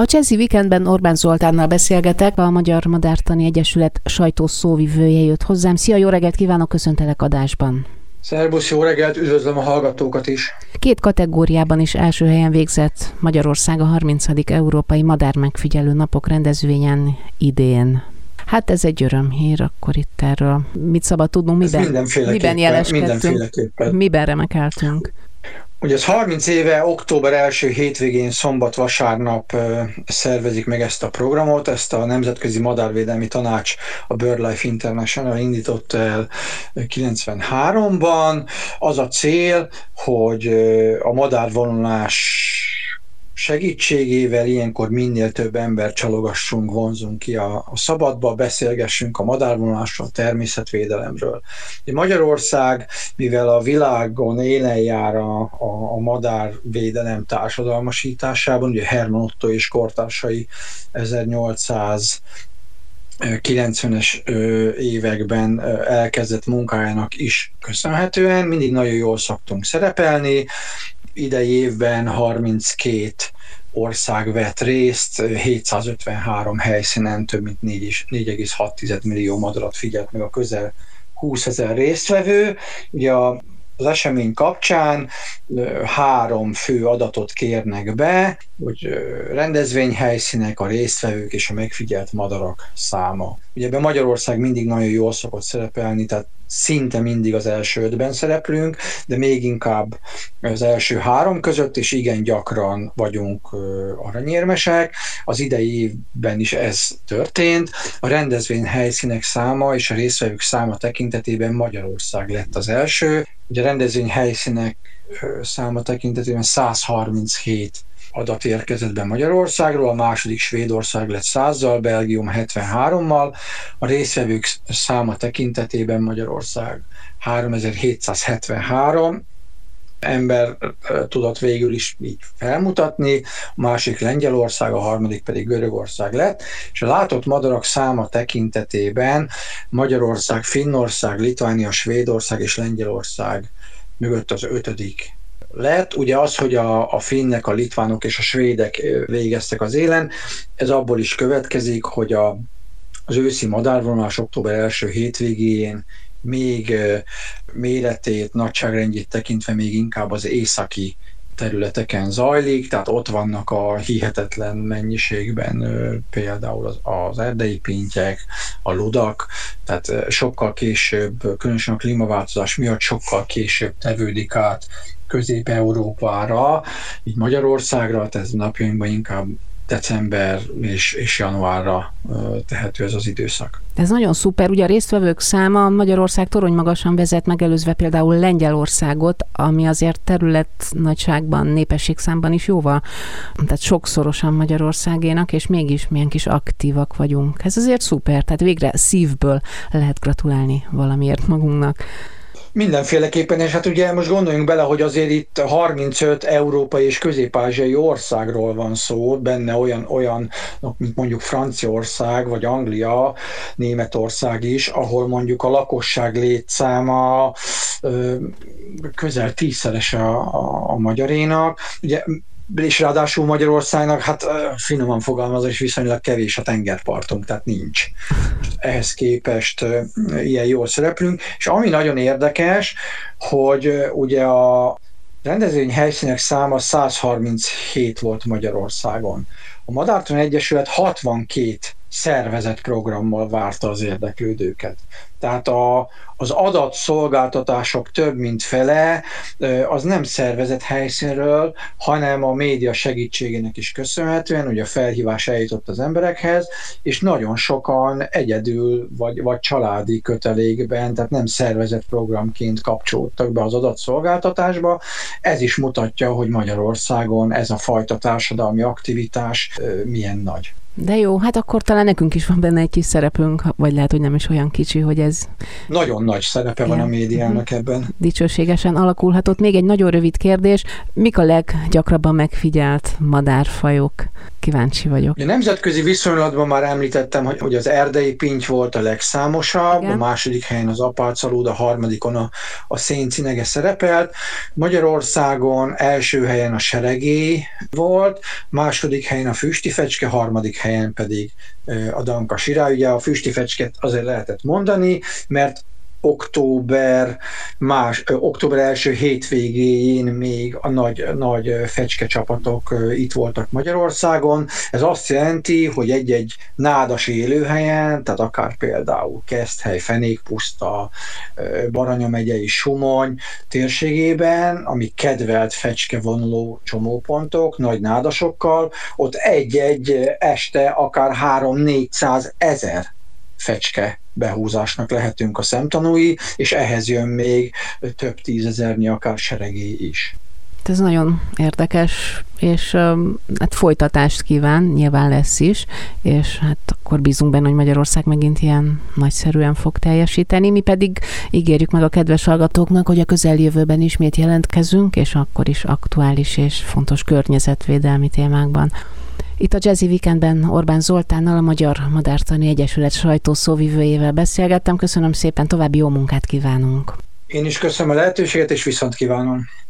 A Csenzi Vikendben Orbán Zoltánnal beszélgetek, a Magyar Madártani Egyesület sajtószóvivője jött hozzám. Szia, jó reggelt kívánok, köszöntelek adásban. Szerbusz, jó reggelt, üdvözlöm a hallgatókat is. Két kategóriában is első helyen végzett Magyarország a 30. Európai Madármegfigyelő Napok rendezvényen idén. Hát ez egy örömhír, akkor itt erről mit szabad tudnunk, miben jeleskedtünk, miben remekeltünk? Ugye ez 30 éve október első hétvégén szombat-vasárnap szervezik meg ezt a programot, ezt a Nemzetközi Madárvédelmi Tanács, a Bird Life International indított el 93-ban. Az a cél, hogy a madárvonulás segítségével ilyenkor minél több ember csalogassunk, vonzunk ki a szabadba, beszélgessünk a madárvonulásról, a természetvédelemről. Magyarország, mivel a világon élen jár a madárvédelem társadalmasításában, ugye Herman Ottó és kortársai 1890-es években elkezdett munkájának is köszönhetően, mindig nagyon jól szoktunk szerepelni. Idei évben 32 ország vett részt, 753 helyszínen több mint 4,6 millió madarat figyelt meg a közel 20 000 résztvevő. Ugye az esemény kapcsán három fő adatot kérnek be, hogy rendezvényhelyszínek, a résztvevők és a megfigyelt madarak száma. Ugye ebben Magyarország mindig nagyon jól szokott szerepelni, tehát szinte mindig az első 5-ben szereplünk, de még inkább az első 3 között, és igen gyakran vagyunk aranyérmesek. Az idei évben is ez történt. A rendezvény helyszínek száma és a résztvevők száma tekintetében Magyarország lett az első. Ugye a rendezvény helyszínek száma tekintetében 137 adat érkezett be Magyarországról, a második Svédország lett 100-zal, Belgium 73-mal, a résztvevők száma tekintetében Magyarország 3773 ember tudott végül is így felmutatni, a másik Lengyelország, a harmadik pedig Görögország lett, és a látott madarak száma tekintetében Magyarország, Finnország, Litvánia, Svédország és Lengyelország mögött az 5. lett. Ugye az, hogy a finnek, a litvánok és a svédek végeztek az élen, ez abból is következik, hogy az őszi madárvonulás október első hétvégén még méretét, nagyságrendjét tekintve még inkább az északi területeken zajlik, tehát ott vannak a hihetetlen mennyiségben például az erdei pintyek, a ludak, tehát sokkal később, különösen a klímaváltozás miatt sokkal később tevődik át Közép-Európára, így Magyarországra, tehát napjainkban inkább december és januárra tehető ez az időszak. Ez nagyon szuper, ugye a résztvevők száma, Magyarország toronymagasan vezet, megelőzve például Lengyelországot, ami azért területnagyságban, népességszámban is jóval, tehát sokszorosan Magyarországénak, és mégis milyen kis aktívak vagyunk. Ez azért szuper, tehát végre szívből lehet gratulálni valamiért magunknak. Mindenféleképpen, és hát ugye most gondoljunk bele, hogy azért itt 35 európai és közép-ázsiai országról van szó, benne olyan, mint mondjuk Franciaország, vagy Anglia, Németország is, ahol mondjuk a lakosság létszáma közel 10-szeres a magyarénak. Ugye, és ráadásul Magyarországnak, hát finoman fogalmazva, és viszonylag kevés a tengerpartunk, tehát nincs. Ehhez képest ilyen jól szereplünk. És ami nagyon érdekes, hogy ugye a rendezvény helyszínek száma 137 volt Magyarországon. A Madártani Egyesület 62 szervezett programmal várta az érdeklődőket. Tehát az adatszolgáltatások több mint fele az nem szervezett helyszínről, hanem a média segítségének is köszönhetően, ugye a felhívás eljutott az emberekhez, és nagyon sokan egyedül vagy családi kötelékben, tehát nem szervezett programként kapcsolódtak be az adatszolgáltatásba. Ez is mutatja, hogy Magyarországon ez a fajta társadalmi aktivitás milyen nagy. De jó, hát akkor talán nekünk is van benne egy kis szerepünk, vagy lehet, hogy nem is olyan kicsi, hogy ez... Nagyon nagy szerepe van a médiának ebben. Dicsőségesen alakulhatott. Még egy nagyon rövid kérdés. Mik a leggyakrabban megfigyelt madárfajok? Kíváncsi vagyok. A nemzetközi viszonylatban már említettem, hogy az erdei pinty volt a legszámosabb, igen. A második helyen az apácalód, a harmadikon a széncinege szerepelt. Magyarországon első helyen a seregély volt, második helyen a füstifecske, harmadik helyen pedig a danka sirály. Ugye a füstifecskét azért lehetett mondani, mert október első hétvégéjén még a nagy fecskecsapatok itt voltak Magyarországon. Ez azt jelenti, hogy egy-egy nádas élőhelyen, tehát akár például Keszthely, Fenékpuszta, Baranya megyei Sumony térségében, ami kedvelt fecskevonuló csomópontok, nagy nádasokkal, ott egy-egy este akár 300-400 ezer fecske behúzásnak lehetünk a szemtanúi, és ehhez jön még több tízezernyi akár seregély is. Ez nagyon érdekes, és hát folytatást kíván, nyilván lesz is, és hát akkor bízunk benne, hogy Magyarország megint ilyen nagyszerűen fog teljesíteni. Mi pedig ígérjük meg a kedves hallgatóknak, hogy a közeljövőben ismét jelentkezünk, és akkor is aktuális és fontos környezetvédelmi témákban. Itt a Jazzy Weekendben Orbán Zoltánnal, a Magyar Madártani Egyesület sajtószóvivőjével beszélgettem. Köszönöm szépen, további jó munkát kívánunk! Én is köszönöm a lehetőséget, és viszont kívánom!